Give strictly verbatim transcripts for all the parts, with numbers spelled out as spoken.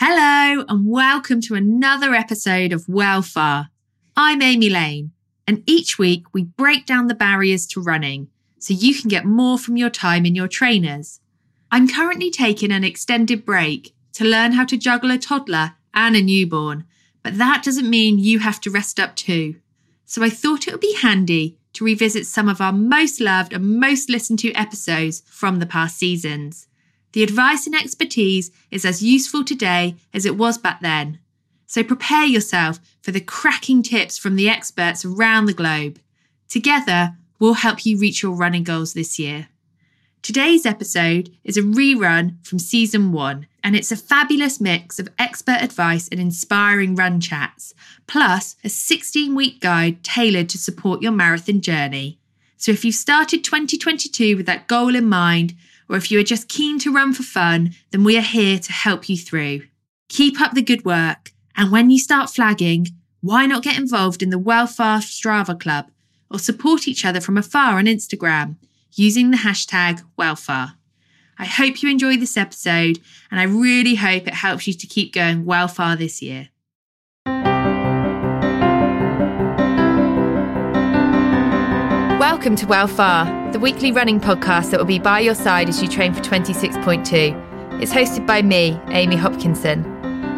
Hello and welcome to another episode of Welfare. I'm Amy Lane, and each week we break down the barriers to running so you can get more from your time in your trainers. I'm currently taking an extended break to learn how to juggle a toddler and a newborn, but that doesn't mean you have to rest up too. So I thought it would be handy to revisit some of our most loved and most listened to episodes from the past seasons. The advice and expertise is as useful today as it was back then. So prepare yourself for the cracking tips from the experts around the globe. Together, we'll help you reach your running goals this year. Today's episode is a rerun from season one, and it's a fabulous mix of expert advice and inspiring run chats, plus a sixteen-week guide tailored to support your marathon journey. So if you've started twenty twenty-two with that goal in mind, or if you are just keen to run for fun, then we are here to help you through. Keep up the good work, and when you start flagging, why not get involved in the Welfare Strava Club or support each other from afar on Instagram using the hashtag Welfare. I hope you enjoy this episode, and I really hope it helps you to keep going Welfare this year. Welcome to Welfare, the weekly running podcast that will be by your side as you train for twenty-six point two. It's hosted by me, Amy Hopkinson.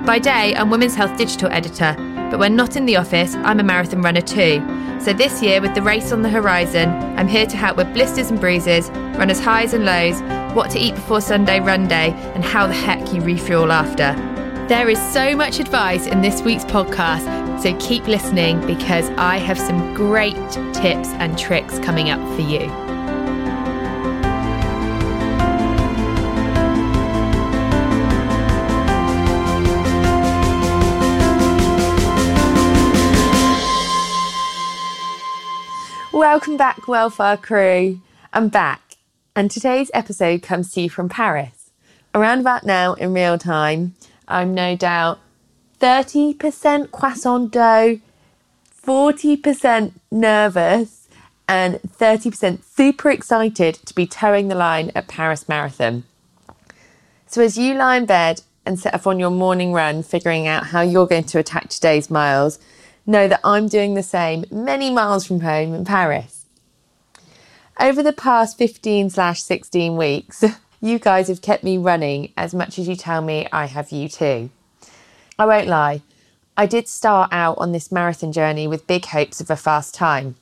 By day, I'm Women's Health Digital Editor, but when not in the office, I'm a marathon runner too. So this year, with the race on the horizon, I'm here to help with blisters and bruises, runners' highs and lows, what to eat before Sunday run day, and how the heck you refuel after. There is so much advice in this week's podcast, so keep listening because I have some great tips and tricks coming up for you. Welcome back, Welfare crew. I'm back, and today's episode comes to you from Paris. Around about now, in real time, I'm no doubt thirty percent croissant dough, forty percent nervous, and thirty percent super excited to be towing the line at Paris Marathon. So as you lie in bed and set off on your morning run, figuring out how you're going to attack today's miles, know that I'm doing the same many miles from home in Paris. Over the past fifteen slash sixteen weeks, you guys have kept me running as much as you tell me I have you too. I won't lie, I did start out on this marathon journey with big hopes of a fast time.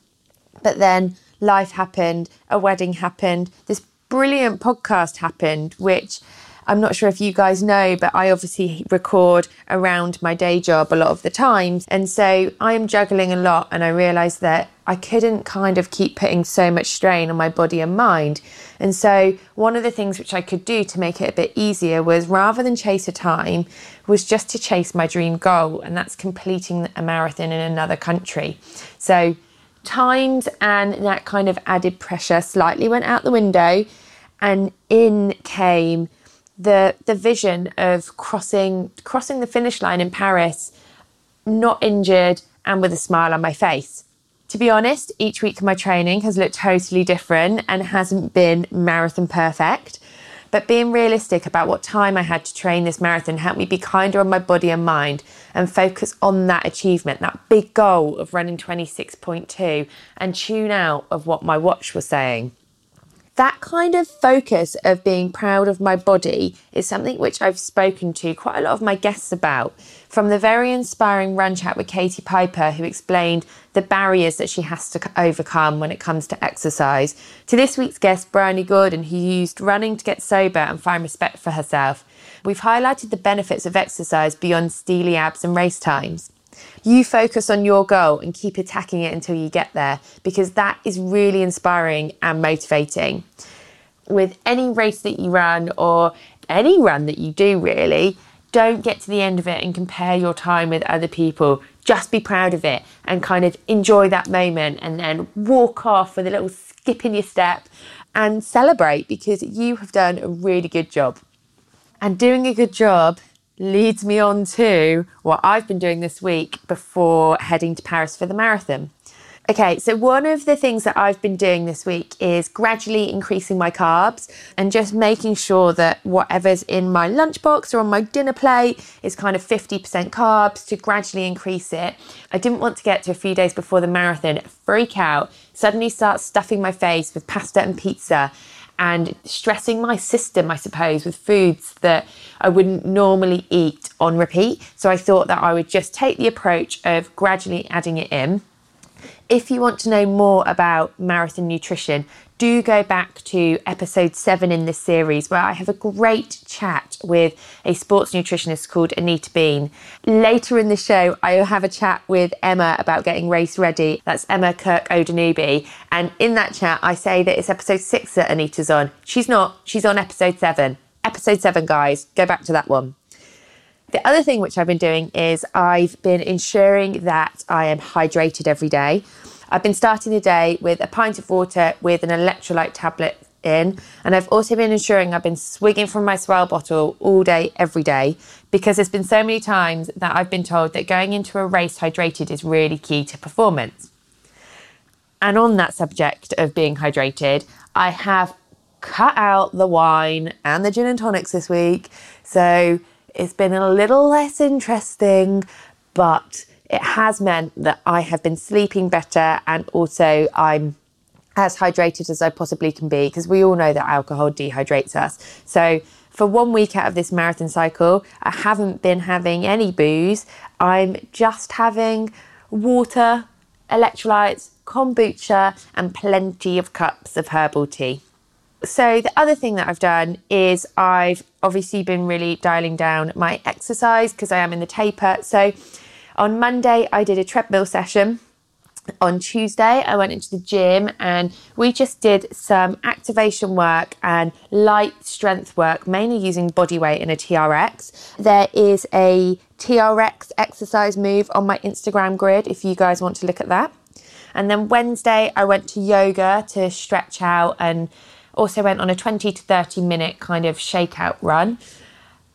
But then life happened, a wedding happened, this brilliant podcast happened, which I'm not sure if you guys know, but I obviously record around my day job a lot of the times. And so I am juggling a lot, and I realised that I couldn't kind of keep putting so much strain on my body and mind. And so one of the things which I could do to make it a bit easier was, rather than chase a time, was just to chase my dream goal. And that's completing a marathon in another country. So times and that kind of added pressure slightly went out the window, and in came The, the vision of crossing crossing the finish line in Paris, not injured and with a smile on my face. To be honest, each week of my training has looked totally different and hasn't been marathon perfect. But being realistic about what time I had to train this marathon helped me be kinder on my body and mind and focus on that achievement, that big goal of running twenty-six point two, and tune out of what my watch was saying. That kind of focus of being proud of my body is something which I've spoken to quite a lot of my guests about, from the very inspiring run chat with Katie Piper, who explained the barriers that she has to overcome when it comes to exercise, to this week's guest, Bryony Gordon, who used running to get sober and find respect for herself. We've highlighted the benefits of exercise beyond steely abs and race times. You focus on your goal and keep attacking it until you get there, because that is really inspiring and motivating. With any race that you run or any run that you do really, don't get to the end of it and compare your time with other people. Just be proud of it and kind of enjoy that moment, and then walk off with a little skip in your step and celebrate, because you have done a really good job. And doing a good job leads me on to what I've been doing this week before heading to Paris for the marathon. Okay, so one of the things that I've been doing this week is gradually increasing my carbs and just making sure that whatever's in my lunchbox or on my dinner plate is kind of fifty percent carbs, to gradually increase it. I didn't want to get to a few days before the marathon, freak out, suddenly start stuffing my face with pasta and pizza and stressing my system, I suppose, with foods that I wouldn't normally eat on repeat. So I thought that I would just take the approach of gradually adding it in. If you want to know more about marathon nutrition, do go back to episode seven in this series, where I have a great chat with a sports nutritionist called Anita Bean. Later in the show, I will have a chat with Emma about getting race ready. That's Emma Kirk-Odinubi. And in that chat, I say that it's episode six that Anita's on. She's not. She's on episode seven. Episode seven, guys. Go back to that one. The other thing which I've been doing is I've been ensuring that I am hydrated every day. I've been starting the day with a pint of water with an electrolyte tablet in, and I've also been ensuring I've been swigging from my Swell bottle all day, every day, because there's been so many times that I've been told that going into a race hydrated is really key to performance. And on that subject of being hydrated, I have cut out the wine and the gin and tonics this week, so it's been a little less interesting, but it has meant that I have been sleeping better, and also I'm as hydrated as I possibly can be, because we all know that alcohol dehydrates us. So for one week out of this marathon cycle, I haven't been having any booze. I'm just having water, electrolytes, kombucha, and plenty of cups of herbal tea. So the other thing that I've done is I've obviously been really dialing down my exercise, because I am in the taper. So on Monday, I did a treadmill session. On Tuesday, I went into the gym and we just did some activation work and light strength work, mainly using body weight and a T R X. There is a T R X exercise move on my Instagram grid if you guys want to look at that. And then Wednesday, I went to yoga to stretch out, and also went on a twenty to thirty minute kind of shakeout run.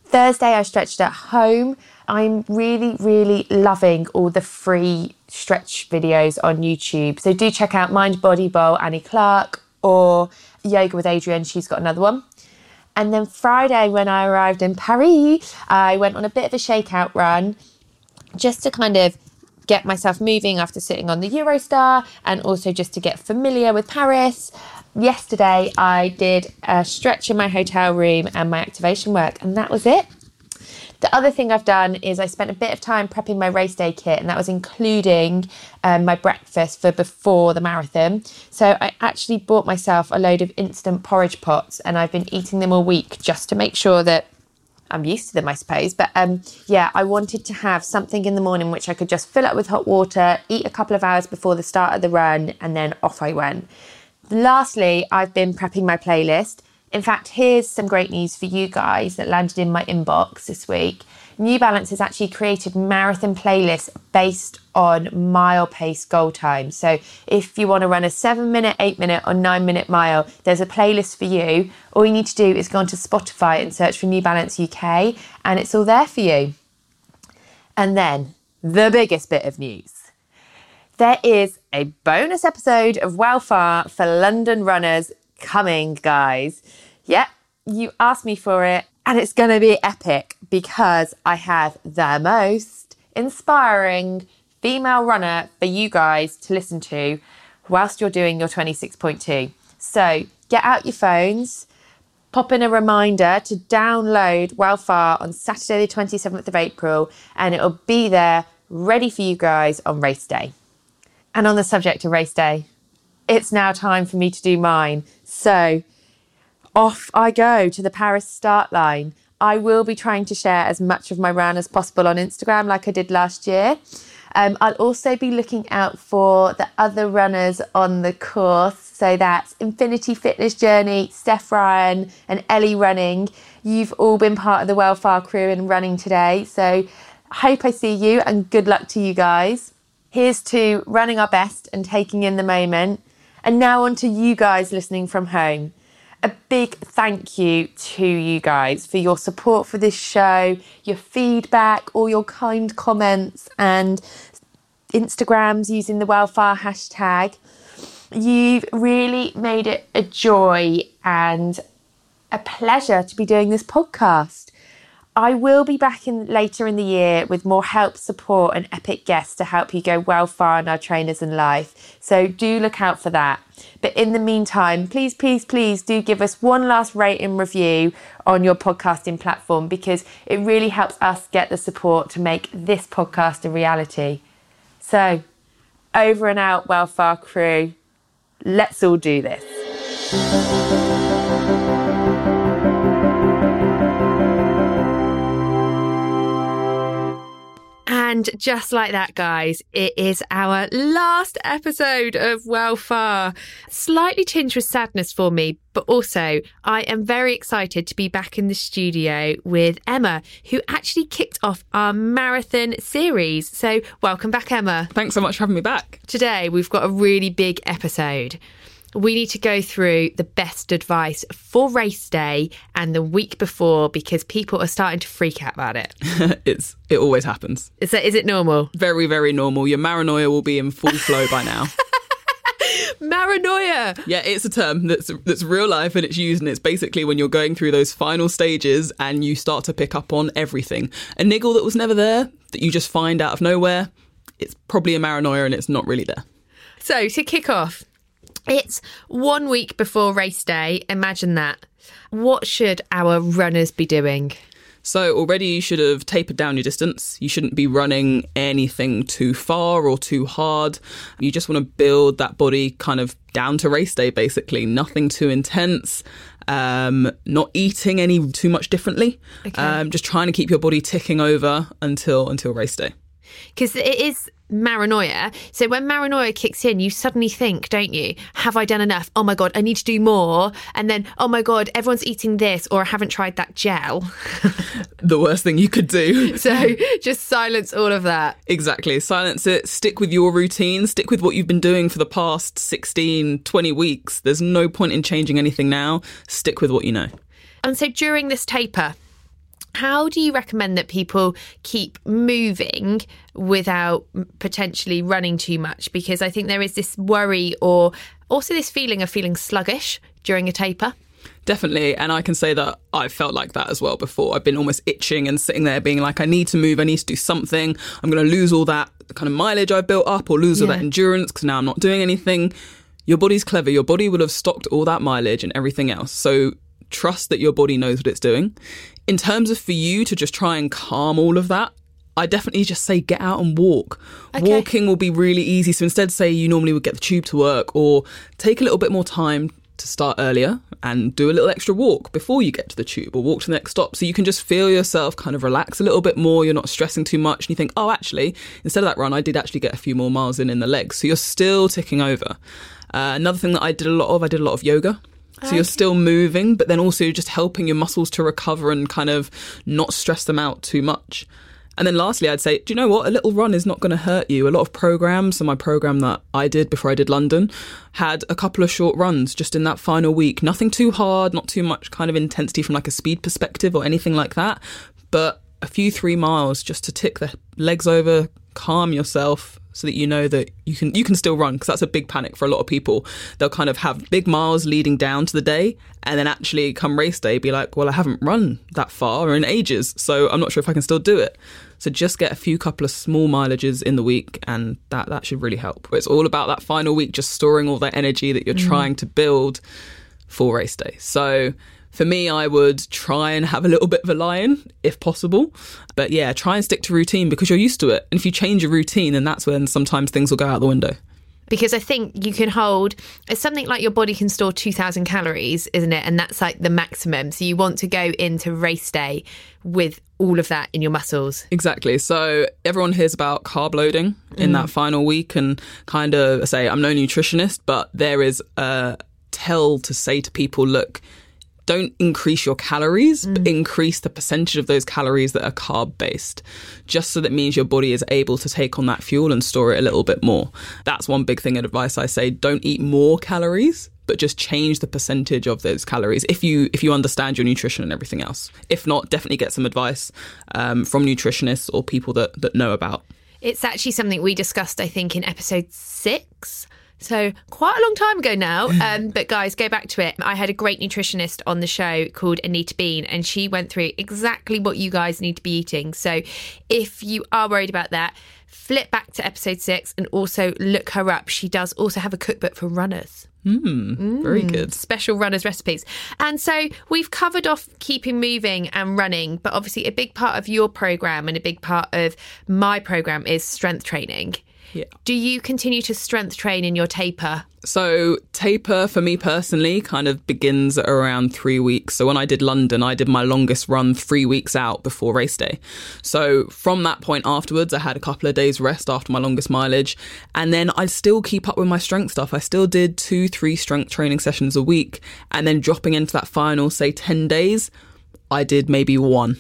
Thursday, I stretched at home. I'm really, really loving all the free stretch videos on YouTube. So do check out Mind Body Bowl, Annie Clark, or Yoga with Adriene. She's got another one. And then Friday, when I arrived in Paris, I went on a bit of a shakeout run just to kind of get myself moving after sitting on the Eurostar, and also just to get familiar with Paris. Yesterday, I did a stretch in my hotel room and my activation work, and that was it. The other thing I've done is I spent a bit of time prepping my race day kit, and that was including um, my breakfast for before the marathon. So I actually bought myself a load of instant porridge pots, and I've been eating them all week just to make sure that I'm used to them, I suppose. But um, yeah, I wanted to have something in the morning which I could just fill up with hot water, eat a couple of hours before the start of the run, and then off I went. Lastly, I've been prepping my playlist. In fact, here's some great news for you guys that landed in my inbox this week. New Balance has actually created marathon playlists based on mile pace goal time. So if you want to run a seven minute, eight minute or nine minute mile, there's a playlist for you. All you need to do is go onto Spotify and search for New Balance U K, and it's all there for you. And then the biggest bit of news. There is a bonus episode of Welfare for London runners coming, guys. Yep, you asked me for it, and it's going to be epic, because I have the most inspiring female runner for you guys to listen to whilst you're doing your twenty-six point two. So get out your phones, pop in a reminder to download Welfare on Saturday the twenty-seventh of April, and it'll be there ready for you guys on race day. And on the subject of race day, it's now time for me to do mine. So off I go to the Paris start line. I will be trying to share as much of my run as possible on Instagram, like I did last year. Um, I'll also be looking out for the other runners on the course. So that's Infinity Fitness Journey, Steph Ryan and Ellie Running. You've all been part of the Welfare crew and running today. So hope I see you and good luck to you guys. Here's to running our best and taking in the moment. And now on to you guys listening from home. A big thank you to you guys for your support for this show, your feedback, all your kind comments and Instagrams using the Welfare hashtag. You've really made it a joy and a pleasure to be doing this podcast. I will be back in later in the year with more help, support and epic guests to help you go well far in our trainers and life. So do look out for that. But in the meantime, please, please, please do give us one last rate and review on your podcasting platform because it really helps us get the support to make this podcast a reality. So over and out, Welfare crew. Let's all do this. And just like that, guys, it is our last episode of Welfare. Slightly tinged with sadness for me, but also I am very excited to be back in the studio with Emma, who actually kicked off our marathon series. So welcome back, Emma. Thanks so much for having me back. Today, we've got a really big episode. We need to go through the best advice for race day and the week before because people are starting to freak out about it. it's It always happens. Is, that, is it normal? Very, very normal. Your maranoia will be in full flow by now. Maranoia. Yeah, it's a term that's that's real life and it's used, and it's basically when you're going through those final stages and you start to pick up on everything. A niggle that was never there, that you just find out of nowhere, it's probably a maranoia and it's not really there. So to kick off, it's one week before race day. Imagine that. What should our runners be doing? So already you should have tapered down your distance. You shouldn't be running anything too far or too hard. You just want to build that body kind of down to race day, basically. Nothing too intense. Um, not eating any too much differently. Okay. Um, just trying to keep your body ticking over until until race day. Because it is maranoia. So when maranoia kicks in, you suddenly think, don't you? Have I done enough? Oh my God, I need to do more. And then, oh my God, everyone's eating this, or I haven't tried that gel. The worst thing you could do. So just silence all of that. Exactly. Silence it. Stick with your routine. Stick with what you've been doing for the past sixteen, twenty weeks. There's no point in changing anything now. Stick with what you know. And so during this taper, how do you recommend that people keep moving without potentially running too much? Because I think there is this worry or also this feeling of feeling sluggish during a taper. Definitely. And I can say that I've felt like that as well before. I've been almost itching and sitting there being like, I need to move. I need to do something. I'm going to lose all that kind of mileage I've built up or lose yeah. all that endurance because now I'm not doing anything. Your body's clever. Your body will have stocked all that mileage and everything else. So trust that your body knows what it's doing. In terms of for you to just try and calm all of that, I definitely just say get out and walk. Okay. Walking will be really easy. So instead, say you normally would get the tube to work, or take a little bit more time to start earlier and do a little extra walk before you get to the tube, or walk to the next stop. So you can just feel yourself kind of relax a little bit more. You're not stressing too much. And you think, oh, actually, instead of that run, I did actually get a few more miles in in the legs. So you're still ticking over. Uh, another thing that I did a lot of, I did a lot of yoga. So okay. You're still moving, but then also just helping your muscles to recover and kind of not stress them out too much. And then lastly, I'd say, do you know what? A little run is not going to hurt you. A lot of programs, so my program that I did before I did London, had a couple of short runs just in that final week. Nothing too hard, not too much kind of intensity from like a speed perspective or anything like that. But a few three miles just to tick the legs over, calm yourself, so that you know that you can you can still run, because that's a big panic for a lot of people. They'll kind of have big miles leading down to the day and then actually come race day be like, well, I haven't run that far in ages, so I'm not sure if I can still do it. So just get a few couple of small mileages in the week and that, that should really help. It's all about that final week, just storing all that energy that you're mm. trying to build for race day. So for me, I would try and have a little bit of a lie-in, if possible. But yeah, try and stick to routine because you're used to it. And if you change your routine, then that's when sometimes things will go out the window. Because I think you can hold, it's something like your body can store two thousand calories, isn't it? And that's like the maximum. So you want to go into race day with all of that in your muscles. Exactly. So everyone hears about carb loading in mm. that final week, and kind of say, I'm no nutritionist, but there is a tell to say to people, look, don't increase your calories, mm. but increase the percentage of those calories that are carb-based, just so that means your body is able to take on that fuel and store it a little bit more. That's one big thing of advice I say. Don't eat more calories, but just change the percentage of those calories if you if you understand your nutrition and everything else. If not, definitely get some advice um, from nutritionists or people that, that know about. It's actually something we discussed, I think, in episode six. So quite a long time ago now, um, but guys, go back to it. I had a great nutritionist on the show called Anita Bean, and she went through exactly what you guys need to be eating. So if you are worried about that, flip back to episode six and also look her up. She does also have a cookbook for runners. Mm, mm, very good. Special runners' recipes. And so we've covered off keeping moving and running, but obviously a big part of your programme and a big part of my programme is strength training. Yeah. Do you continue to strength train in your taper? So taper for me personally kind of begins at around three weeks. So when I did London, I did my longest run three weeks out before race day. So from that point afterwards, I had a couple of days rest after my longest mileage. And then I still keep up with my strength stuff. I still did two, three strength training sessions a week. And then dropping into that final, say ten days, I did maybe one.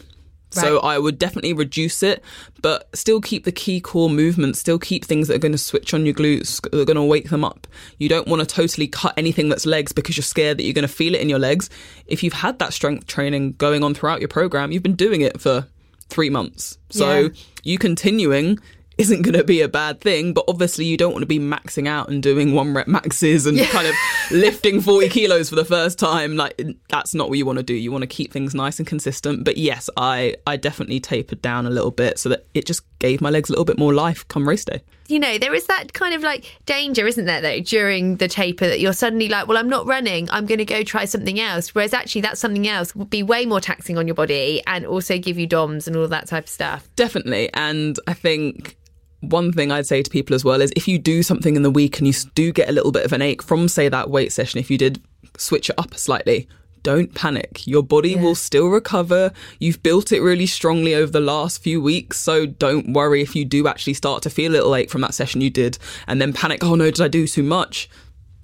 Right. So I would definitely reduce it, but still keep the key core movements, still keep things that are going to switch on your glutes, that are going to wake them up. You don't want to totally cut anything that's legs because you're scared that you're going to feel it in your legs. If you've had that strength training going on throughout your program, you've been doing it for three months. So yeah. you continuing isn't going to be a bad thing, but obviously you don't want to be maxing out and doing one rep maxes and yeah. kind of lifting forty kilos for the first time. Like, that's not what you want to do. You want to keep things nice and consistent. But yes, I, I definitely tapered down a little bit so that it just gave my legs a little bit more life come race day. You know, there is that kind of like danger, isn't there, though, during the taper that you're suddenly like, well, I'm not running. I'm going to go try something else. Whereas actually that something else would be way more taxing on your body and also give you D O M S and all that type of stuff. Definitely. And I think one thing I'd say to people as well is if you do something in the week and you do get a little bit of an ache from, say, that weight session, if you did switch it up slightly, don't panic. Your body yeah. will still recover. You've built it really strongly over the last few weeks. So don't worry if you do actually start to feel a little ache from that session you did and then panic, oh no, did I do too much?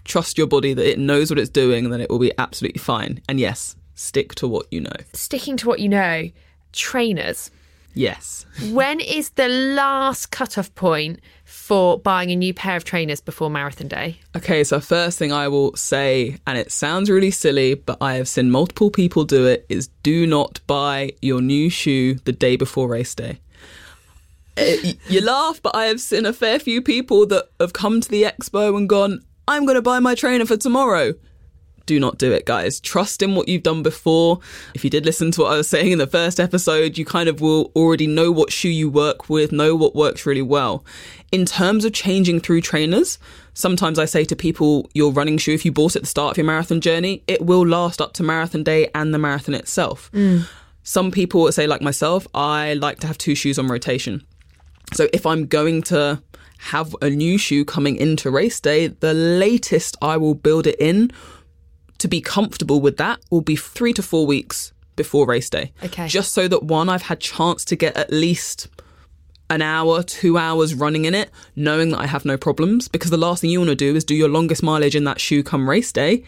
Trust your body that it knows what it's doing and that it will be absolutely fine. And yes, stick to what you know. Sticking to what you know. Trainers. Yes. When is the last cut-off point for buying a new pair of trainers before marathon day? Okay, so first thing I will say, and it sounds really silly, but I have seen multiple people do it, is do not buy your new shoe the day before race day. it, you laugh, but I have seen a fair few people that have come to the expo and gone, I'm going to buy my trainer for tomorrow. Do not do it, guys. Trust in what you've done before. If you did listen to what I was saying in the first episode, you kind of will already know what shoe you work with, know what works really well. In terms of changing through trainers, sometimes I say to people, your running shoe, if you bought it at the start of your marathon journey, it will last up to marathon day and the marathon itself. Mm. Some people say, like myself, I like to have two shoes on rotation. So if I'm going to have a new shoe coming into race day, the latest I will build it in to be comfortable with that will be three to four weeks before race day. Okay. Just so that, one, I've had chance to get at least an hour, two hours running in it, knowing that I have no problems. Because the last thing you want to do is do your longest mileage in that shoe come race day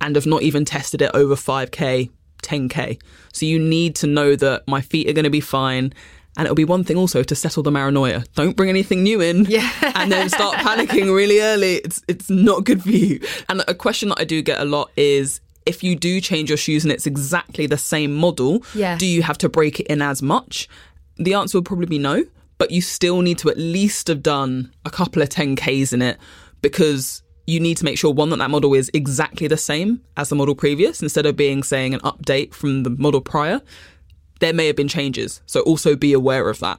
and have not even tested it over five K, ten K. So you need to know that my feet are going to be fine. And it'll be one thing also to settle the paranoia. Don't bring anything new in yeah. and then start panicking really early. It's it's not good for you. And a question that I do get a lot is, if you do change your shoes and it's exactly the same model, yeah. do you have to break it in as much? The answer would probably be no, but you still need to at least have done a couple of ten Ks in it, because you need to make sure, one, that that model is exactly the same as the model previous, instead of being, saying, an update from the model prior. There may have been changes, so also be aware of that.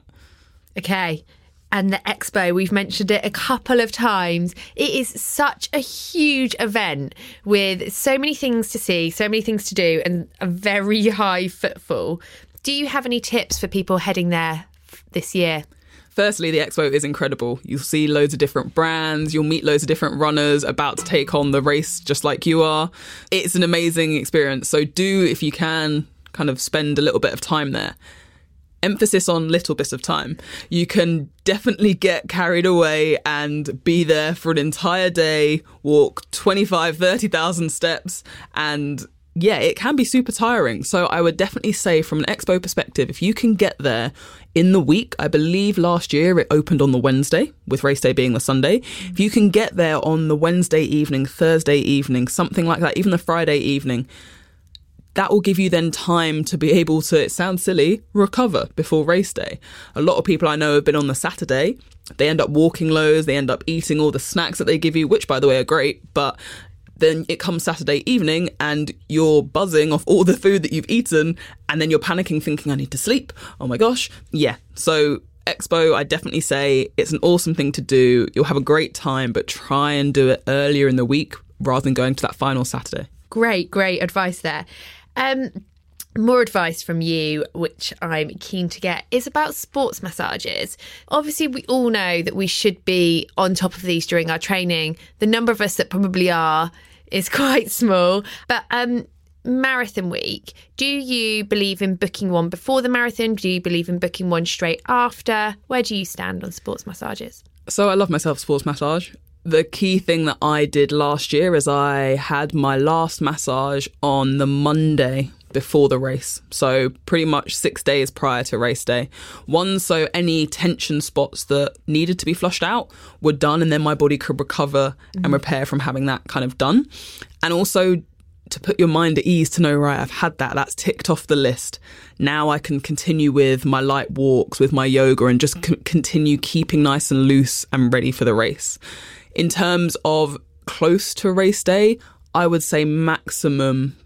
Okay, and the expo, we've mentioned it a couple of times. It is such a huge event with so many things to see, so many things to do, and a very high footfall. Do you have any tips for people heading there this year? Firstly, the expo is incredible. You'll see loads of different brands. You'll meet loads of different runners about to take on the race just like you are. It's an amazing experience. So do, if you can, kind of spend a little bit of time there. Emphasis on little bit of time. You can definitely get carried away and be there for an entire day, walk twenty-five, thirty thousand steps and yeah, it can be super tiring. So I would definitely say from an expo perspective, if you can get there in the week, I believe last year it opened on the Wednesday, with race day being the Sunday. If you can get there on the Wednesday evening, Thursday evening, something like that, even the Friday evening, that will give you then time to be able to, it sounds silly, recover before race day. A lot of people I know have been on the Saturday. They end up walking loads. They end up eating all the snacks that they give you, which, by the way, are great. But then it comes Saturday evening and you're buzzing off all the food that you've eaten. And then you're panicking, thinking, I need to sleep. Oh, my gosh. Yeah. So Expo, I definitely say it's an awesome thing to do. You'll have a great time, but try and do it earlier in the week rather than going to that final Saturday. Great, great advice there. Um, more advice from you, which I'm keen to get, is about sports massages. Obviously, we all know that we should be on top of these during our training. The number of us that probably are is quite small. But um, marathon week, do you believe in booking one before the marathon? Do you believe in booking one straight after? Where do you stand on sports massages? So I love myself sports massage. The key thing that I did last year is I had my last massage on the Monday before the race. So pretty much six days prior to race day. One, so any tension spots that needed to be flushed out were done, and then my body could recover mm-hmm. and repair from having that kind of done. And also to put your mind at ease to know, right, I've had that, that's ticked off the list. Now I can continue with my light walks, with my yoga, and just c- continue keeping nice and loose and ready for the race. In terms of close to race day, I would say maximum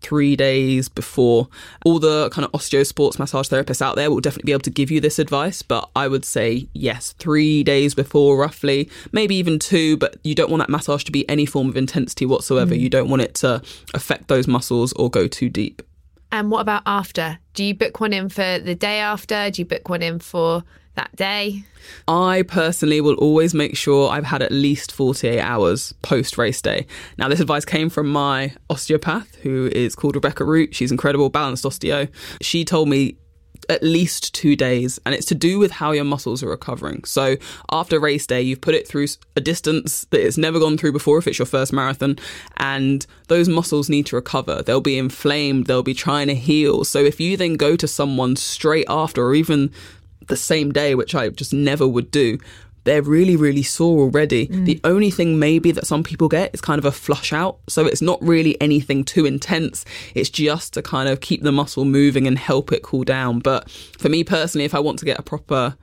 three days before. All the kind of osteo sports massage therapists out there will definitely be able to give you this advice, but I would say, yes, three days before roughly, maybe even two, but you don't want that massage to be any form of intensity whatsoever. Mm. You don't want it to affect those muscles or go too deep. And what about after? Do you book one in for the day after? Do you book one in for that day? I personally will always make sure I've had at least forty-eight hours post race day. Now, this advice came from my osteopath, who is called Rebecca Root. She's incredible, balanced osteo. She told me at least two days, and it's to do with how your muscles are recovering. So after race day, you've put it through a distance that it's never gone through before if it's your first marathon, and those muscles need to recover. They'll be inflamed, they'll be trying to heal. So if you then go to someone straight after, or even the same day, which I just never would do, they're really, really sore already. Mm. The only thing maybe that some people get is kind of a flush out. So it's not really anything too intense. It's just to kind of keep the muscle moving and help it cool down. But for me personally, if I want to get a proper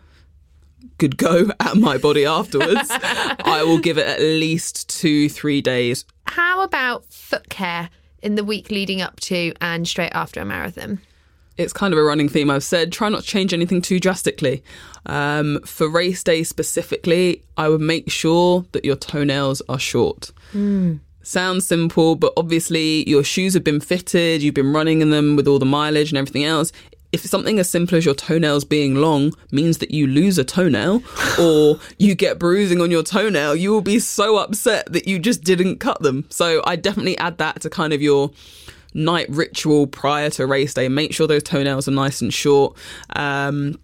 good go at my body afterwards, I will give it at least two, three days. How about foot care in the week leading up to and straight after a marathon? It's kind of a running theme. I've said, try not to change anything too drastically. Um, for race day specifically, I would make sure that your toenails are short. Mm. Sounds simple, but obviously your shoes have been fitted. You've been running in them with all the mileage and everything else. If something as simple as your toenails being long means that you lose a toenail or you get bruising on your toenail, you will be so upset that you just didn't cut them. So I definitely add that to kind of your night ritual prior to race day. Make sure those toenails are nice and short. Um,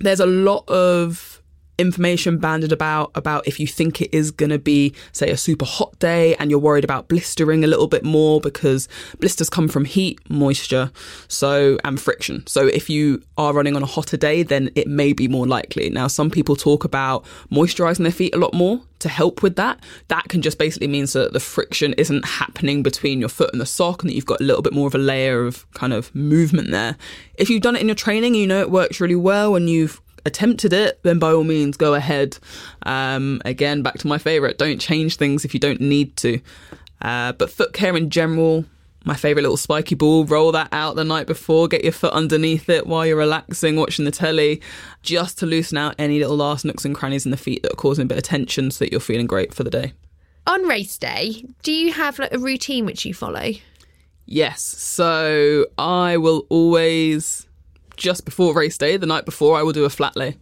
there's a lot of information banded about about if you think it is going to be, say, a super hot day and you're worried about blistering a little bit more, because blisters come from heat, moisture, so and friction. So if you are running on a hotter day, then it may be more likely. Now, some people talk about moisturising their feet a lot more to help with that. That can just basically mean so that the friction isn't happening between your foot and the sock, and that you've got a little bit more of a layer of kind of movement there. If you've done it in your training, you know it works really well, and you've attempted it, then by all means go ahead. Um again, back to my favorite, don't change things if you don't need to. Uh but foot care in general, my favorite little spiky ball, roll that out the night before, get your foot underneath it while you're relaxing, watching the telly, just to loosen out any little last nooks and crannies in the feet that are causing a bit of tension, so that you're feeling great for the day. On race day, do you have like a routine which you follow? Yes, so I will always, just before race day, the night before, I will do a flat lay.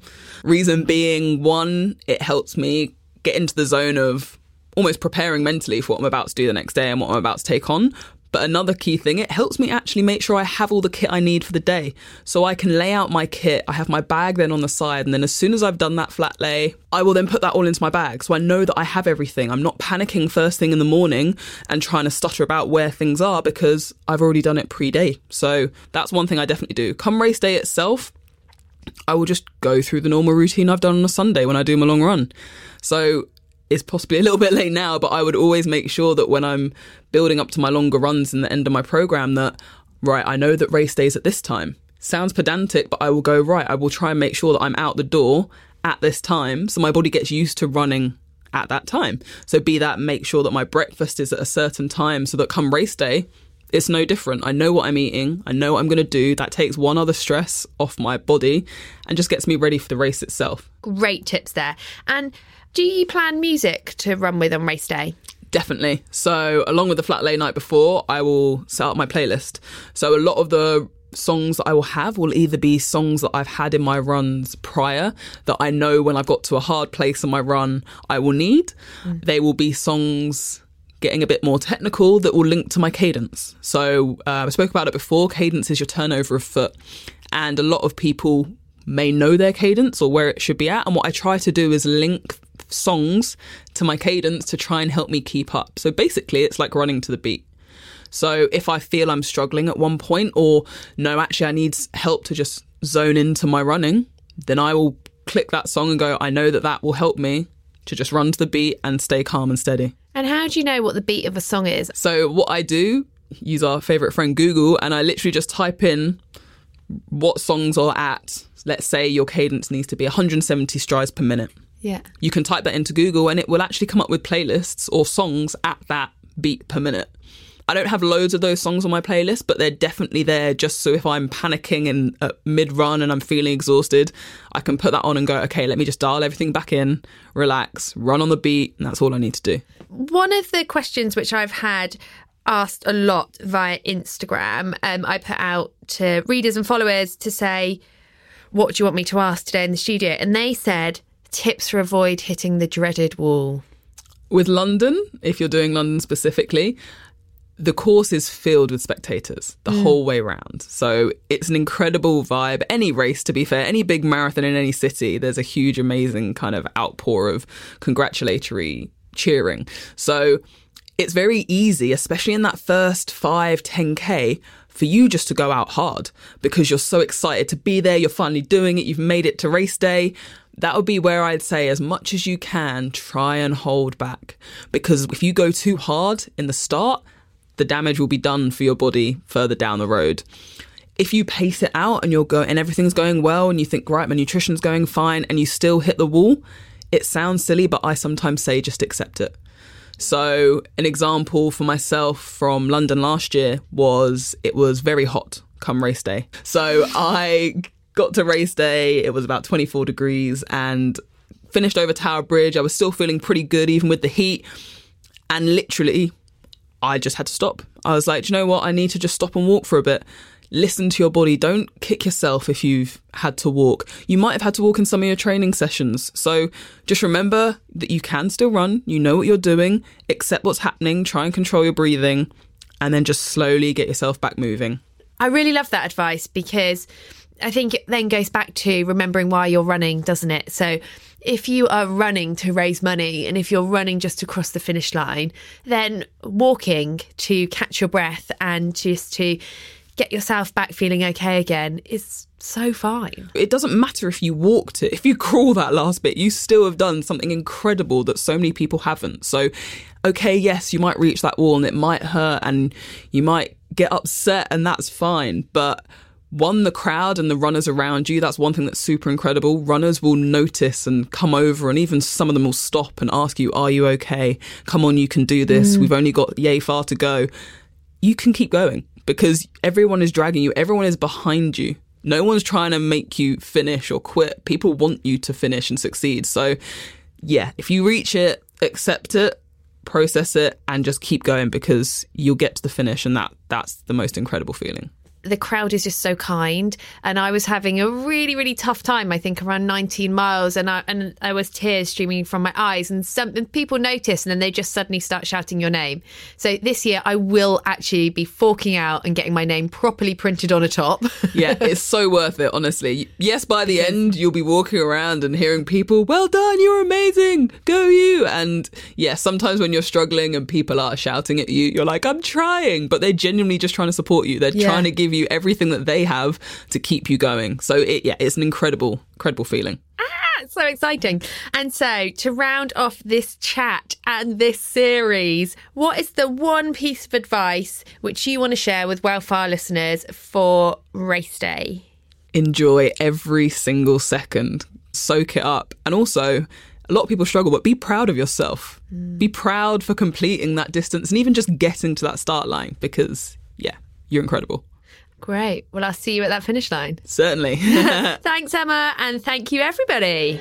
Reason being, one, it helps me get into the zone of almost preparing mentally for what I'm about to do the next day and what I'm about to take on. But another key thing, it helps me actually make sure I have all the kit I need for the day. So I can lay out my kit. I have my bag then on the side. And then as soon as I've done that flat lay, I will then put that all into my bag. So I know that I have everything. I'm not panicking first thing in the morning and trying to stutter about where things are because I've already done it pre-day. So that's one thing I definitely do. Come race day itself, I will just go through the normal routine I've done on a Sunday when I do my long run. So it's possibly a little bit late now, but I would always make sure that when I'm building up to my longer runs in the end of my program that, right, I know that race day's at this time. Sounds pedantic, but I will go, right, I will try and make sure that I'm out the door at this time so my body gets used to running at that time. So be that, make sure that my breakfast is at a certain time so that come race day, it's no different. I know what I'm eating. I know what I'm going to do. That takes one other stress off my body and just gets me ready for the race itself. Great tips there. And do you plan music to run with on race day? Definitely. So along with the flat lay night before, I will set up my playlist. So a lot of the songs that I will have will either be songs that I've had in my runs prior that I know when I've got to a hard place in my run, I will need. Mm. They will be songs getting a bit more technical that will link to my cadence. So uh, I spoke about it before. Cadence is your turnover of foot. And a lot of people may know their cadence or where it should be at. And what I try to do is link songs to my cadence to try and help me keep up. So basically, it's like running to the beat. So if I feel I'm struggling at one point or no, actually, I need help to just zone into my running, then I will click that song and go, I know that that will help me to just run to the beat and stay calm and steady. And how do you know what the beat of a song is? So what I do, use our favourite friend Google, and I literally just type in what songs are at, let's say your cadence needs to be one hundred seventy strides per minute. Yeah. You can type that into Google and it will actually come up with playlists or songs at that beat per minute. I don't have loads of those songs on my playlist, but they're definitely there just so if I'm panicking in uh, mid-run and I'm feeling exhausted, I can put that on and go, okay, let me just dial everything back in, relax, run on the beat, and that's all I need to do. One of the questions which I've had asked a lot via Instagram, um, I put out to readers and followers to say, what do you want me to ask today in the studio? And they said, tips for avoid hitting the dreaded wall. With London, if you're doing London specifically, the course is filled with spectators the mm. whole way round. So it's an incredible vibe. Any race, to be fair, any big marathon in any city, there's a huge, amazing kind of outpour of congratulatory cheering. So it's very easy, especially in that first five, ten K, for you just to go out hard because you're so excited to be there. You're finally doing it. You've made it to race day. That would be where I'd say as much as you can, try and hold back. Because if you go too hard in the start, the damage will be done for your body further down the road. If you pace it out and you're go- and everything's going well and you think, right, my nutrition's going fine and you still hit the wall, it sounds silly, but I sometimes say just accept it. So an example for myself from London last year was it was very hot come race day. So I got to race day, it was about twenty-four degrees and finished over Tower Bridge. I was still feeling pretty good even with the heat and literally I just had to stop. I was like, do you know what? I need to just stop and walk for a bit. Listen to your body. Don't kick yourself if you've had to walk. You might have had to walk in some of your training sessions. So just remember that you can still run. You know what you're doing. Accept what's happening. Try and control your breathing. And then just slowly get yourself back moving. I really love that advice because I think it then goes back to remembering why you're running, doesn't it? So if you are running to raise money and if you're running just to cross the finish line, then walking to catch your breath and just to get yourself back feeling okay again is so fine. It doesn't matter if you walked it. If you crawl that last bit, you still have done something incredible that so many people haven't. So, okay, yes, you might reach that wall and it might hurt and you might get upset and that's fine. But one, the crowd and the runners around you, that's one thing that's super incredible. Runners will notice and come over and even some of them will stop and ask you, are you okay? Come on, you can do this. Mm. We've only got yay far to go. You can keep going because everyone is dragging you. Everyone is behind you. No one's trying to make you finish or quit. People want you to finish and succeed. So yeah, if you reach it, accept it, process it and just keep going because you'll get to the finish and that that's the most incredible feeling. the crowd is just so kind. And I was having a really, really tough time, I think, around nineteen miles. And I, and I was tears streaming from my eyes. And some and people notice, and then they just suddenly start shouting your name. So this year, I will actually be forking out and getting my name properly printed on a top. Yeah, it's so worth it, honestly. Yes, by the end, you'll be walking around and hearing people, well done, you're amazing, go you. And yeah, sometimes when you're struggling and people are shouting at you, you're like, I'm trying. But they're genuinely just trying to support you. They're yeah. trying to give you everything that they have to keep you going. So it, yeah, it's an incredible, incredible feeling. Ah, it's so exciting. And so to round off this chat and this series, what is the one piece of advice which you want to share with Welfare listeners for race day? Enjoy every single second. Soak it up. And also, a lot of people struggle, but be proud of yourself. Mm. Be proud for completing that distance and even just getting to that start line because, yeah, you're incredible. Great. Well, I'll see you at that finish line. Certainly. Thanks, Emma, and thank you, everybody.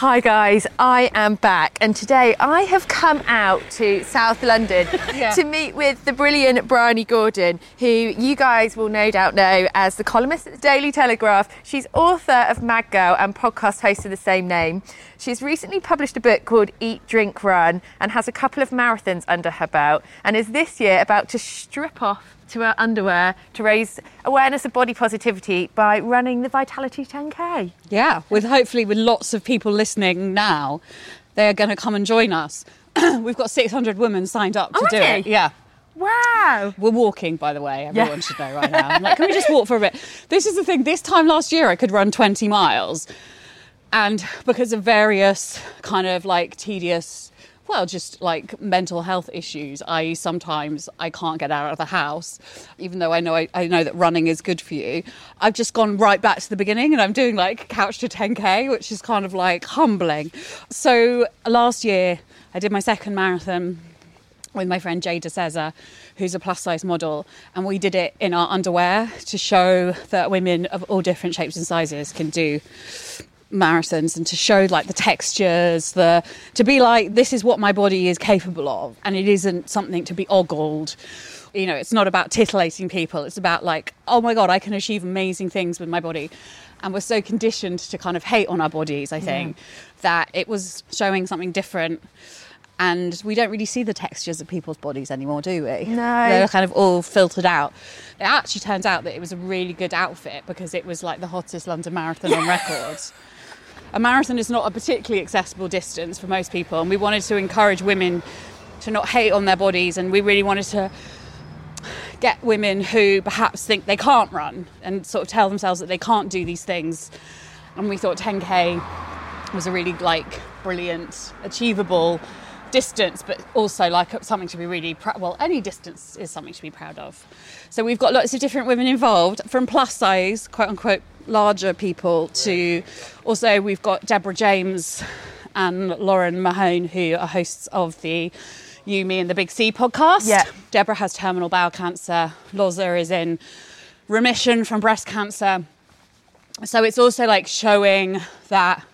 Hi guys, I am back, and today I have come out to South London yeah. to meet with the brilliant Bryony Gordon, who you guys will no doubt know as the columnist at the Daily Telegraph. She's author of Mad Girl and podcast host of the same name. She's recently published a book called Eat, Drink, Run and has a couple of marathons under her belt, and is this year about to strip off to her underwear to raise awareness of body positivity by running the Vitality ten K. Yeah, with hopefully with lots of people listening now, they're going to come and join us. We've got six hundred women signed up to oh, do okay. it. Yeah. Wow. We're walking, by the way. Everyone yeah. should know right now. I'm like, can we just walk for a bit? This is the thing. This time last year, I could run twenty miles. And because of various kind of like tedious... Well, just like mental health issues. I sometimes I can't get out of the house, even though I know I, I know that running is good for you. I've just gone right back to the beginning, and I'm doing like couch to ten K, which is kind of like humbling. So last year I did my second marathon with my friend Jada Sezer, who's a plus-size model, and we did it in our underwear to show that women of all different shapes and sizes can do marathons, and to show like the textures, the to be like, this is what my body is capable of, and it isn't something to be ogled. You know, it's not about titillating people. It's about like, oh my god, I can achieve amazing things with my body. And we're so conditioned to kind of hate on our bodies, I think, yeah. that it was showing something different. And we don't really see the textures of people's bodies anymore, do we? No. They're kind of all filtered out. It actually turns out that it was a really good outfit because it was like the hottest London marathon on record. A marathon is not a particularly accessible distance for most people, and we wanted to encourage women to not hate on their bodies, and we really wanted to get women who perhaps think they can't run and sort of tell themselves that they can't do these things. And we thought ten K was a really like brilliant, achievable distance, but also like something to be really proud. Well, any distance is something to be proud of. So we've got lots of different women involved, from plus size, quote unquote, larger people, to also we've got Deborah James and Lauren Mahon, who are hosts of the You, Me and the Big C podcast. Yeah. Deborah has terminal bowel cancer. Loza is in remission from breast cancer. So it's also like showing that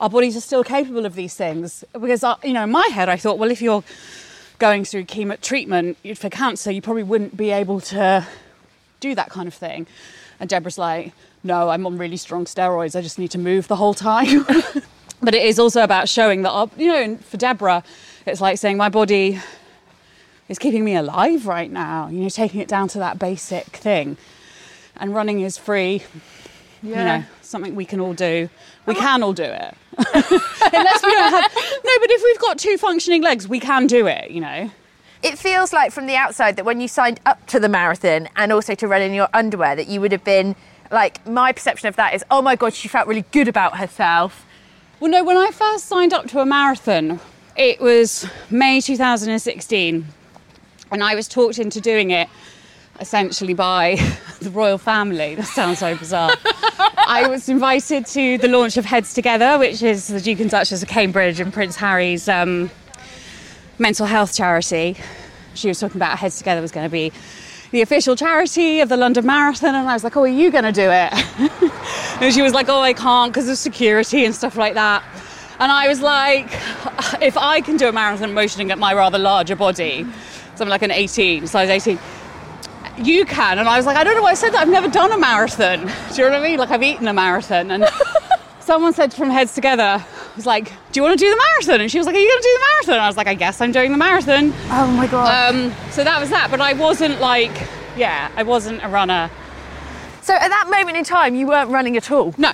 our bodies are still capable of these things. Because, you know, in my head I thought, well, if you're going through chemo treatment for cancer, you probably wouldn't be able to do that kind of thing. And Deborah's like, no, I'm on really strong steroids, I just need to move the whole time. But it is also about showing that up, you know, for Deborah, it's like saying my body is keeping me alive right now, you know, taking it down to that basic thing. And running is free, yeah. You know, something we can all do. We can all do it. Unless we don't have... No, but if we've got two functioning legs, we can do it, you know. It feels like from the outside that when you signed up to the marathon and also to run in your underwear, that you would have been, like, my perception of that is, oh, my God, she felt really good about herself. Well, no, when I first signed up to a marathon, it was May two thousand sixteen, and I was talked into doing it essentially by the royal family. That sounds so bizarre. I was invited to the launch of Heads Together, which is the Duke and Duchess of Cambridge and Prince Harry's um, mental health charity. She was talking about Heads Together was going to be the official charity of the London Marathon, and I was like, oh, are you going to do it? And she was like, oh, I can't because of security and stuff like that. And I was like, if I can do a marathon motioning at my rather larger body, something like an eighteen, size eighteen, you can. And I was like, I don't know why I said that, I've never done a marathon. Do you know what I mean? Like, I've eaten a marathon. And someone said from Heads Together, I was like, do you want to do the marathon? And she was like, are you going to do the marathon? And I was like, I guess I'm doing the marathon. Oh my God. Um, so that was that. But I wasn't like, yeah, I wasn't a runner. So at that moment in time, you weren't running at all? No.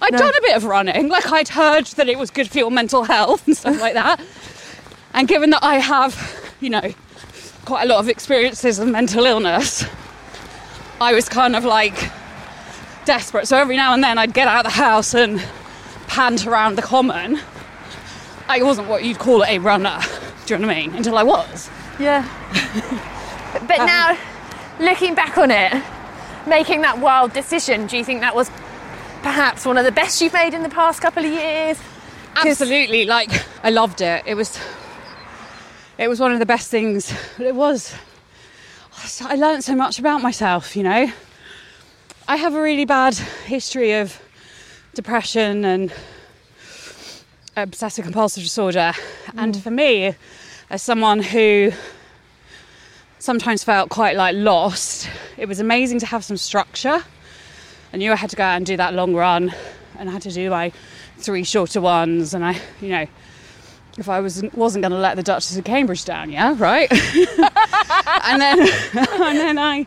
I'd no. done a bit of running. Like, I'd heard that it was good for your mental health and stuff like that. And given that I have, you know, quite a lot of experiences of mental illness, I was kind of like desperate. So every now and then I'd get out of the house and pant around the common. I wasn't what you'd call a runner, do you know what I mean? Until I was. Yeah. But um, now, looking back on it, making that wild decision, do you think that was perhaps one of the best you've made in the past couple of years? Absolutely. Like, I loved it. It was... It was one of the best things. It was. I learned so much about myself, you know. I have a really bad history of depression and obsessive compulsive disorder. Mm. And for me, as someone who sometimes felt quite like lost, it was amazing to have some structure. I knew I had to go out and do that long run, and I had to do my three shorter ones, and I, you know, if I was, wasn't going to let the Duchess of Cambridge down, yeah, right? and then and then I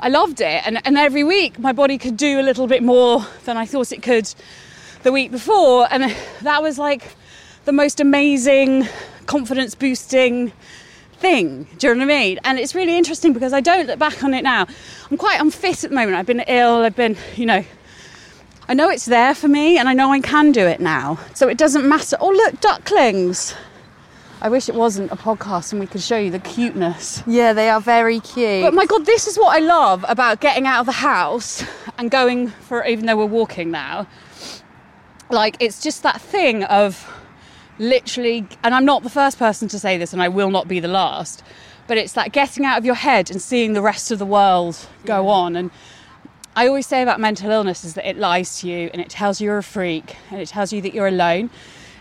I loved it. And, and every week my body could do a little bit more than I thought it could the week before. And that was like the most amazing, confidence-boosting thing. Do you know what I mean? And it's really interesting because I don't look back on it now. I'm quite unfit at the moment. I've been ill. I've been, you know... I know it's there for me, and I know I can do it now. So it doesn't matter. Oh, look, ducklings. I wish it wasn't a podcast and we could show you the cuteness. Yeah, they are very cute. But my God, this is what I love about getting out of the house and going for, even though we're walking now, like, it's just that thing of literally, and I'm not the first person to say this and I will not be the last, but it's that getting out of your head and seeing the rest of the world go yeah. on. And I always say about mental illness is that it lies to you, and it tells you you're a freak, and it tells you that you're alone,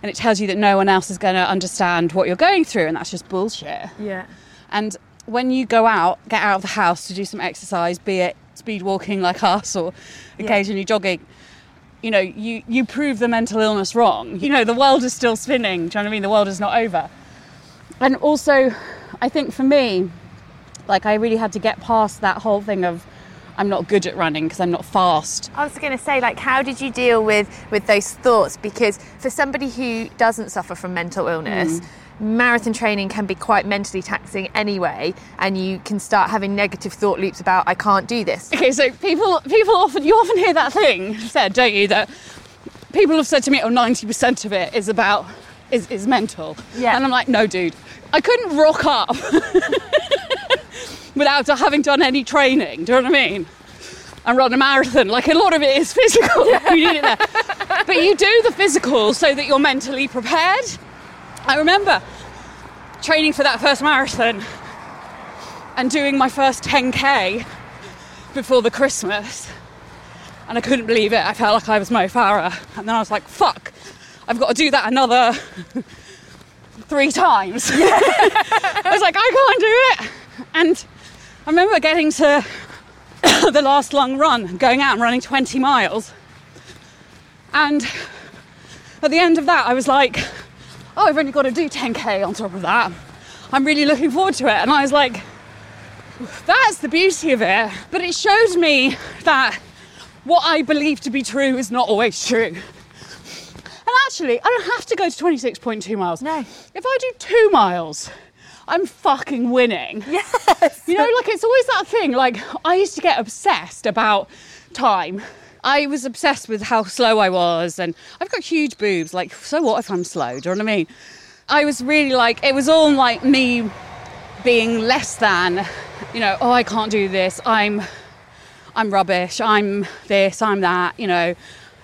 and it tells you that no one else is going to understand what you're going through, and that's just bullshit. Yeah. And when you go out, get out of the house to do some exercise, be it speed walking like us or occasionally yeah. jogging, you know, you, you prove the mental illness wrong. You know, the world is still spinning, do you know what I mean? The world is not over. And also, I think for me, like, I really had to get past that whole thing of I'm not good at running because I'm not fast. I was going to say, like, how did you deal with, with those thoughts? Because for somebody who doesn't suffer from mental illness, mm. marathon training can be quite mentally taxing anyway, and you can start having negative thought loops about, I can't do this. Okay, so people people often, you often hear that thing said, don't you, that people have said to me, oh, ninety percent of it is about, is, is mental. Yeah. And I'm like, no, dude, I couldn't rock up. Without having done any training, do you know what I mean? And run a marathon, like, a lot of it is physical. Yeah. You did it there. But you do the physical so that you're mentally prepared. I remember training for that first marathon and doing my first ten K before the Christmas, and I couldn't believe it. I felt like I was Mo Farah, and then I was like, fuck, I've got to do that another three times. Yeah. I was like, I can't do it. And I remember getting to the last long run, going out and running twenty miles. And at the end of that, I was like, oh, I've only got to do ten K on top of that. I'm really looking forward to it. And I was like, that's the beauty of it. But it showed me that what I believe to be true is not always true. And actually, I don't have to go to twenty-six point two miles. No. If I do two miles, I'm fucking winning. Yes. You know, like, it's always that thing. Like, I used to get obsessed about time. I was obsessed with how slow I was, and I've got huge boobs, like, so what if I'm slow, do you know what I mean? I was really like, it was all like me being less than, you know, oh, I can't do this, I'm I'm rubbish, I'm this, I'm that, you know.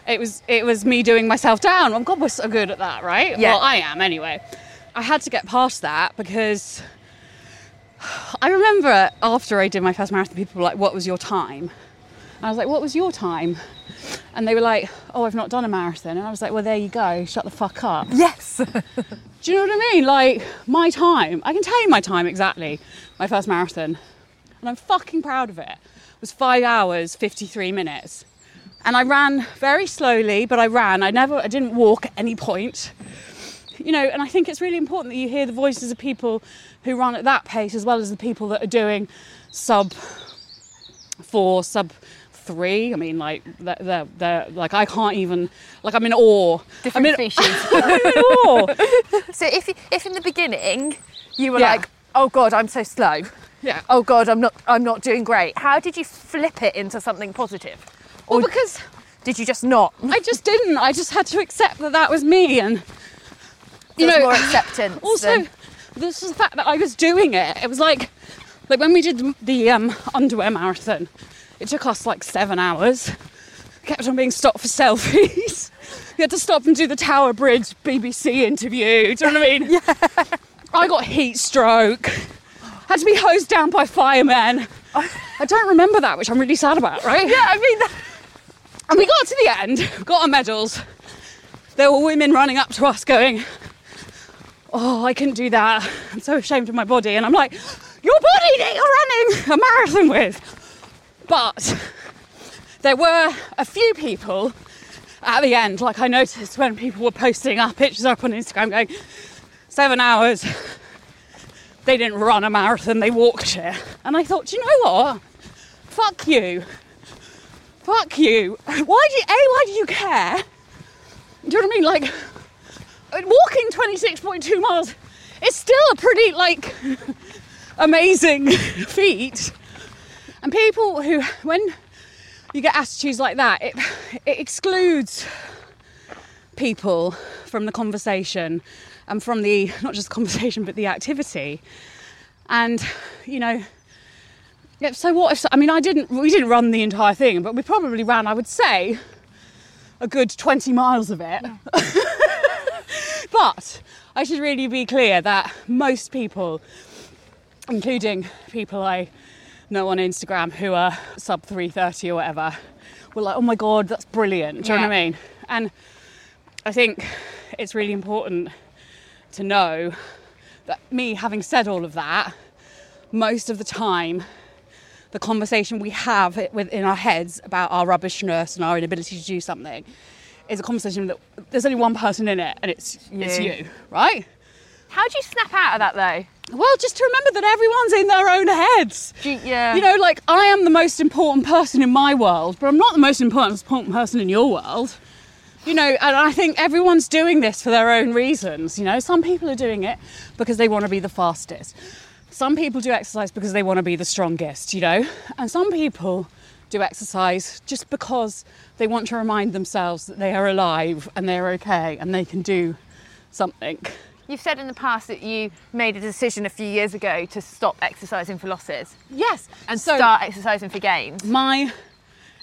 It was it was me doing myself down. Oh, God, we're so good at that, right? Yeah. Well, I am, anyway. I had to get past that because I remember after I did my first marathon, people were like, what was your time? I was like, what was your time? And they were like, oh, I've not done a marathon. And I was like, well, there you go. Shut the fuck up. Yes. Do you know what I mean? Like, my time. I can tell you my time exactly. My first marathon. And I'm fucking proud of it. It was five hours, fifty-three minutes. And I ran very slowly, but I ran. I never, I didn't walk at any point. You know, and I think it's really important that you hear the voices of people who run at that pace as well as the people that are doing sub four, sub three. I mean, like, they're, they're, like, I can't even, like, I'm in awe. Different I'm in, species. I'm in awe. So if, you, if in the beginning you were yeah. like, oh, God, I'm so slow. Yeah. Oh, God, I'm not, I'm not doing great. How did you flip it into something positive? Or well, because... Did you just not? I just didn't. I just had to accept that that was me and, you know... more acceptance. Also, than... this was the fact that I was doing it. It was like, like when we did the, the um, underwear marathon... It took us like seven hours. Kept on being stopped for selfies. We had to stop and do the Tower Bridge B B C interview. Do you know what I mean? Yeah. I got heat stroke. Had to be hosed down by firemen. I don't remember that, which I'm really sad about, right? Yeah, I mean... That... And we got to the end, got our medals. There were women running up to us going, oh, I couldn't do that. I'm so ashamed of my body. And I'm like, your body that you're running a marathon with. But there were a few people at the end, like I noticed when people were posting our pictures up on Instagram going, seven hours, they didn't run a marathon, they walked it. And I thought, do you know what? Fuck you. Fuck you. Why do you, A, why do you care? Do you know what I mean? Like, walking twenty-six point two miles is still a pretty, like, amazing feat. And people who, when you get attitudes like that, it, it excludes people from the conversation and from the, not just the conversation, but the activity. And, you know, yeah, so what if, I mean, I didn't, we didn't run the entire thing, but we probably ran, I would say, a good twenty miles of it. Yeah. But I should really be clear that most people, including people I... know on Instagram who are sub three thirty or whatever, were like, oh my God, that's brilliant. Do you yeah. know what I mean? And I think it's really important to know that me having said all of that, most of the time, the conversation we have within our heads about our rubbishness and our inability to do something is a conversation that there's only one person in it and it's you. It's you, right? How do you snap out of that though? Well, just to remember that everyone's in their own heads. Yeah. You know, like, I am the most important person in my world, but I'm not the most important person in your world. You know, and I think everyone's doing this for their own reasons, you know. Some people are doing it because they want to be the fastest. Some people do exercise because they want to be the strongest, you know. And some people do exercise just because they want to remind themselves that they are alive and they're okay and they can do something. You've said in the past that you made a decision a few years ago to stop exercising for losses. Yes. And so start exercising for gains. My,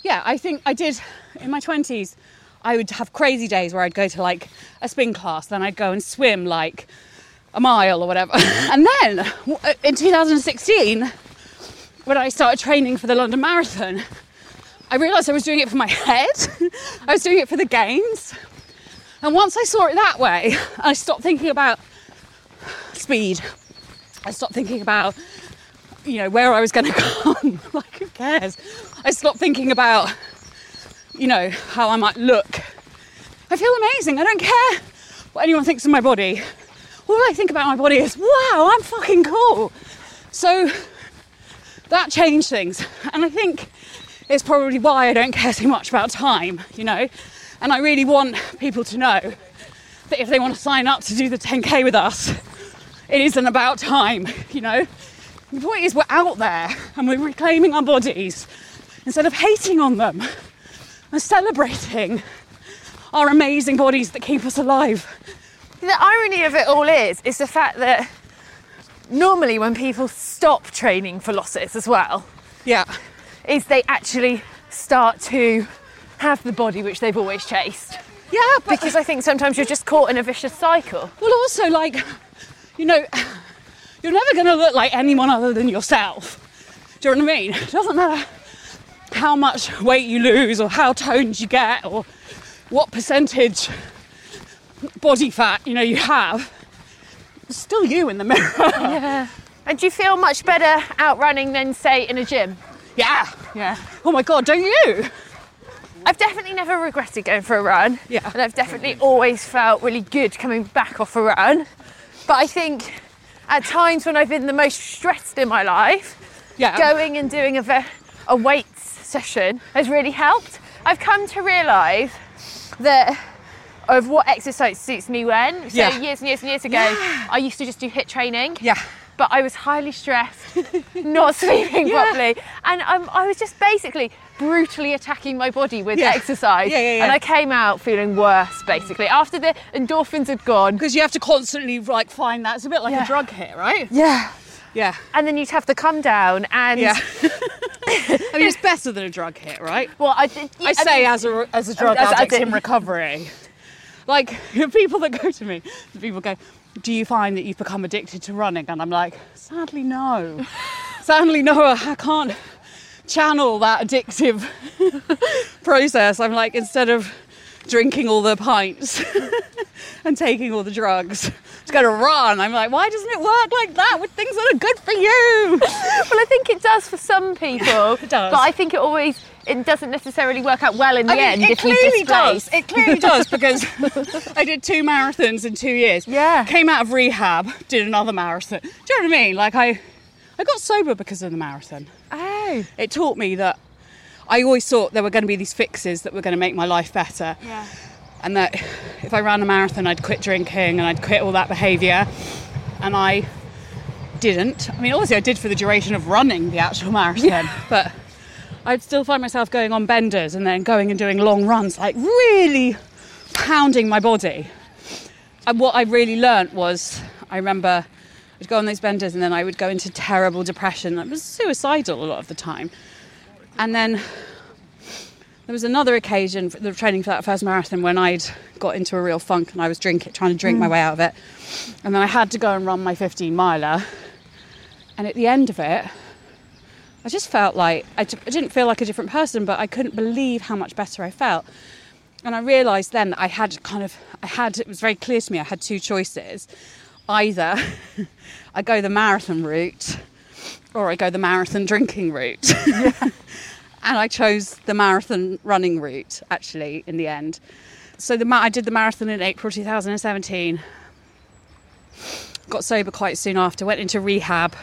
yeah, I think I did, in my twenties, I would have crazy days where I'd go to like a spin class, then I'd go and swim like a mile or whatever. And then in two thousand sixteen, when I started training for the London Marathon, I realised I was doing it for my head. I was doing it for the gains. And once I saw it that way, I stopped thinking about speed. I stopped thinking about you know, where I was going to come. Like, who cares? I stopped thinking about, you know, how I might look. I feel amazing. I don't care what anyone thinks of my body. All I think about my body is, wow, I'm fucking cool. So that changed things. And I think it's probably why I don't care so much about time, you know. And I really want people to know that if they want to sign up to do the ten K with us, it isn't about time, you know. The point is we're out there and we're reclaiming our bodies instead of hating on them and celebrating our amazing bodies that keep us alive. The irony of it all is, is the fact that normally when people stop training for losses as well, yeah, is they actually start to have the body which they've always chased. Yeah, but because I think sometimes you're just caught in a vicious cycle. Well, also, like, you know, you're never going to look like anyone other than yourself. Do you know what I mean? It doesn't matter how much weight you lose or how toned you get or what percentage body fat, you know, you have, it's still you in the mirror. Yeah. And do you feel much better out running than, say, in a gym? Yeah. Yeah. Oh my God, don't you? I've definitely never regretted going for a run. Yeah. And I've definitely always felt really good coming back off a run. But I think at times when I've been the most stressed in my life, yeah, going and doing a, ve- a weights session has really helped. I've come to realise that of what exercise suits me when. So yeah, years and years and years ago, yeah, I used to just do HIIT training. Yeah. But I was highly stressed, not sleeping yeah, properly. And um, I was just basically brutally attacking my body with yeah, exercise. Yeah, yeah, yeah. And I came out feeling worse, basically, after the endorphins had gone. Because you have to constantly, like, find that. It's a bit like yeah, a drug hit, right? Yeah. Yeah. And then you'd have the come down and... Yeah. I mean, it's better than a drug hit, right? Well, I... Did, yeah, I say I mean, as, a, as a drug as addict in recovery. Like, the people that go to me, the people go, do you find that you've become addicted to running? And I'm like, sadly, no. Sadly, no, I can't channel that addictive process. I'm like, instead of drinking all the pints and taking all the drugs, it's going to run. I'm like, why doesn't it work like that with things that are good for you? Well, I think it does for some people. It does. But I think it always... it doesn't necessarily work out well in the I mean, end. It if clearly you does. It clearly does, because I did two marathons in two years. Yeah. Came out of rehab, did another marathon. Do you know what I mean? Like, I, I got sober because of the marathon. Oh. It taught me that I always thought there were going to be these fixes that were going to make my life better. Yeah. And that if I ran a marathon, I'd quit drinking and I'd quit all that behaviour. And I didn't. I mean, obviously, I did for the duration of running the actual marathon, yeah, but... I'd still find myself going on benders and then going and doing long runs, like really pounding my body. And what I really learnt was, I remember I'd go on those benders and then I would go into terrible depression. I was suicidal a lot of the time. And then there was another occasion, the training for that first marathon, when I'd got into a real funk and I was drinking, trying to drink mm. my way out of it. And then I had to go and run my fifteen miler. And at the end of it, I just felt like, I, t- I didn't feel like a different person, but I couldn't believe how much better I felt. And I realised then that I had kind of, I had, it was very clear to me, I had two choices. Either I go the marathon route or I go the marathon drinking route. Yeah. And I chose the marathon running route, actually, in the end. So the ma- I did the marathon in April twenty seventeen. Got sober quite soon after, went into rehab.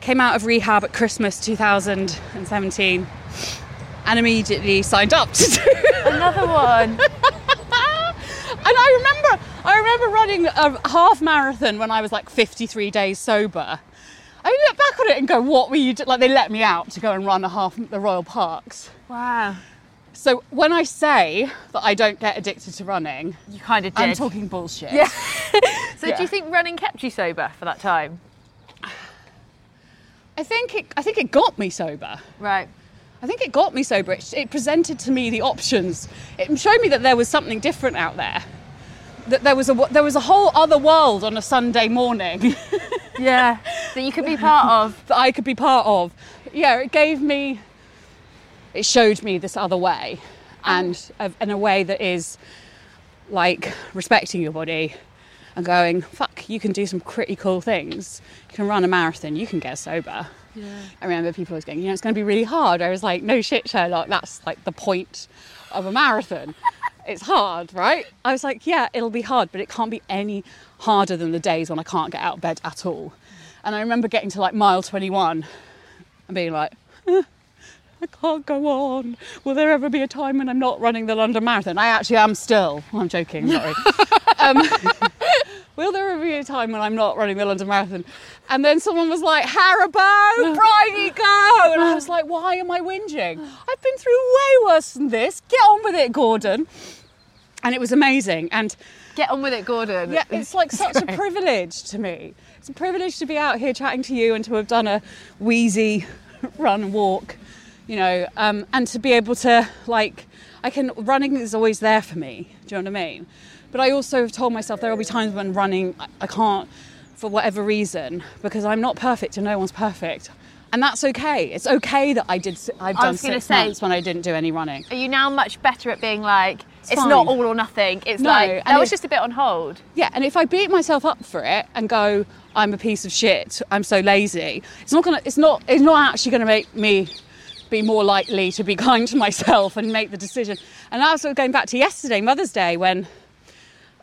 Came out of rehab at Christmas twenty seventeen and immediately signed up to do another one. And I remember I remember running a half marathon when I was like fifty-three days sober. I look back on it and go, what were you doing? Like, they let me out to go and run a half the Royal Parks. Wow. So when I say that I don't get addicted to running... You kind of did. I'm talking bullshit. Yeah. So yeah, do you think running kept you sober for that time? I think it. I think it got me sober. Right. I think it got me sober. It, it presented to me the options. It showed me that there was something different out there. That there was a there was a whole other world on a Sunday morning. Yeah. That you could be part of. That I could be part of. Yeah. It gave me. It showed me this other way, and um, in a way that is, like, respecting your body. And going, fuck, you can do some pretty cool things. You can run a marathon, you can get sober. Yeah. I remember people always going, you know, it's going to be really hard. I was like, no shit, Sherlock, that's like the point of a marathon. It's hard, right? I was like, yeah, it'll be hard, but it can't be any harder than the days when I can't get out of bed at all. And I remember getting to like mile twenty-one and being like, eh, I can't go on. Will there ever be a time when I'm not running the London Marathon? I actually am still. Well, I'm joking, sorry. um, will there ever be a time when I'm not running the London Marathon? And then someone was like, Haribo, Bryony, go! And I was like, why am I whinging? I've been through way worse than this. Get on with it, Gordon. And it was amazing. And get on with it, Gordon. Yeah, it's like such a privilege to me. It's a privilege to be out here chatting to you and to have done a wheezy run, walk, you know, um, and to be able to, like, I can, running is always there for me. Do you know what I mean? But I also have told myself there will be times when running, I can't, for whatever reason, because I'm not perfect and no one's perfect. And that's okay. It's okay that I did. I've done six say, months when I didn't do any running. Are you now much better at being like, it's, it's not all or nothing? It's no, like, that was if, just a bit on hold. Yeah, and if I beat myself up for it and go, I'm a piece of shit, I'm so lazy, it's not gonna. It's not. It's not actually gonna make me be more likely to be kind to myself and make the decision. And I was sort of going back to yesterday, Mother's Day, when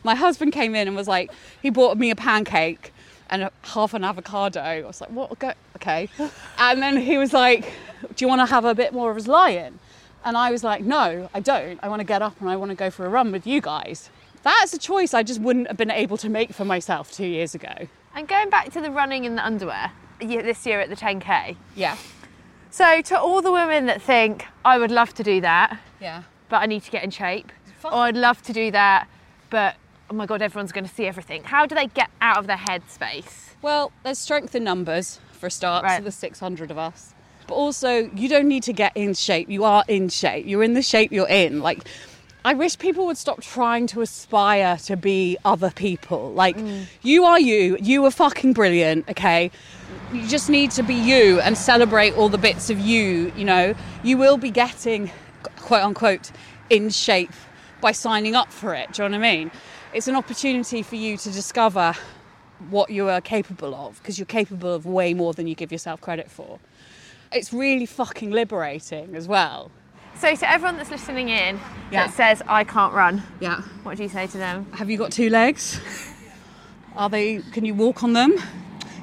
my husband came in and was like, he bought me a pancake and a, half an avocado. I was like, what? Okay. And then he was like, do you want to have a bit more of his lion? And I was like, no, I don't. I want to get up and I want to go for a run with you guys. That's a choice I just wouldn't have been able to make for myself two years ago. And going back to the running in the underwear this year at the ten K. Yeah. So to all the women that think, I would love to do that, yeah, but I need to get in shape. Or I'd love to do that, but oh my God, everyone's going to see everything. How do they get out of their head space? Well, there's strength in numbers, for a start, right. So there's six hundred of us. But also, you don't need to get in shape. You are in shape. You're in the shape you're in. Like, I wish people would stop trying to aspire to be other people. Like, mm. you are you. You are fucking brilliant, okay? You just need to be you and celebrate all the bits of you, you know? You will be getting, quote-unquote, in shape by signing up for it. Do you know what I mean? It's an opportunity for you to discover what you are capable of, because you're capable of way more than you give yourself credit for. It's really fucking liberating as well. So to everyone that's listening in, yeah, that says, I can't run, yeah, what do you say to them? Have you got two legs? Are they? Can you walk on them?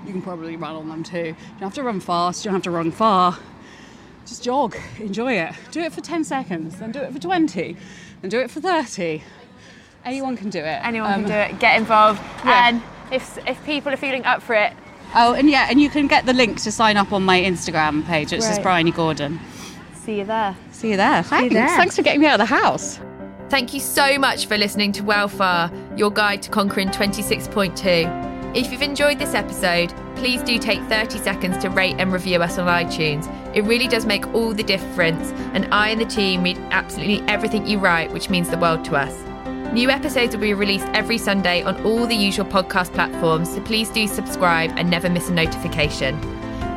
You can probably run on them too. You don't have to run fast, you don't have to run far. Just jog, enjoy it. Do it for ten seconds, then do it for twenty, then do it for thirty. Anyone can do it. Anyone um, can do it. Get involved. Yeah. And if if people are feeling up for it. Oh, and yeah, and you can get the link to sign up on my Instagram page, which right. is Bryony Gordon. See you there. See you there. Thanks. You there. Thanks for getting me out of the house. Thank you so much for listening to Welfare, your guide to conquering twenty-six point two. If you've enjoyed this episode, please do take thirty seconds to rate and review us on iTunes. It really does make all the difference. And I and the team read absolutely everything you write, which means the world to us. New episodes will be released every Sunday on all the usual podcast platforms, so please do subscribe and never miss a notification.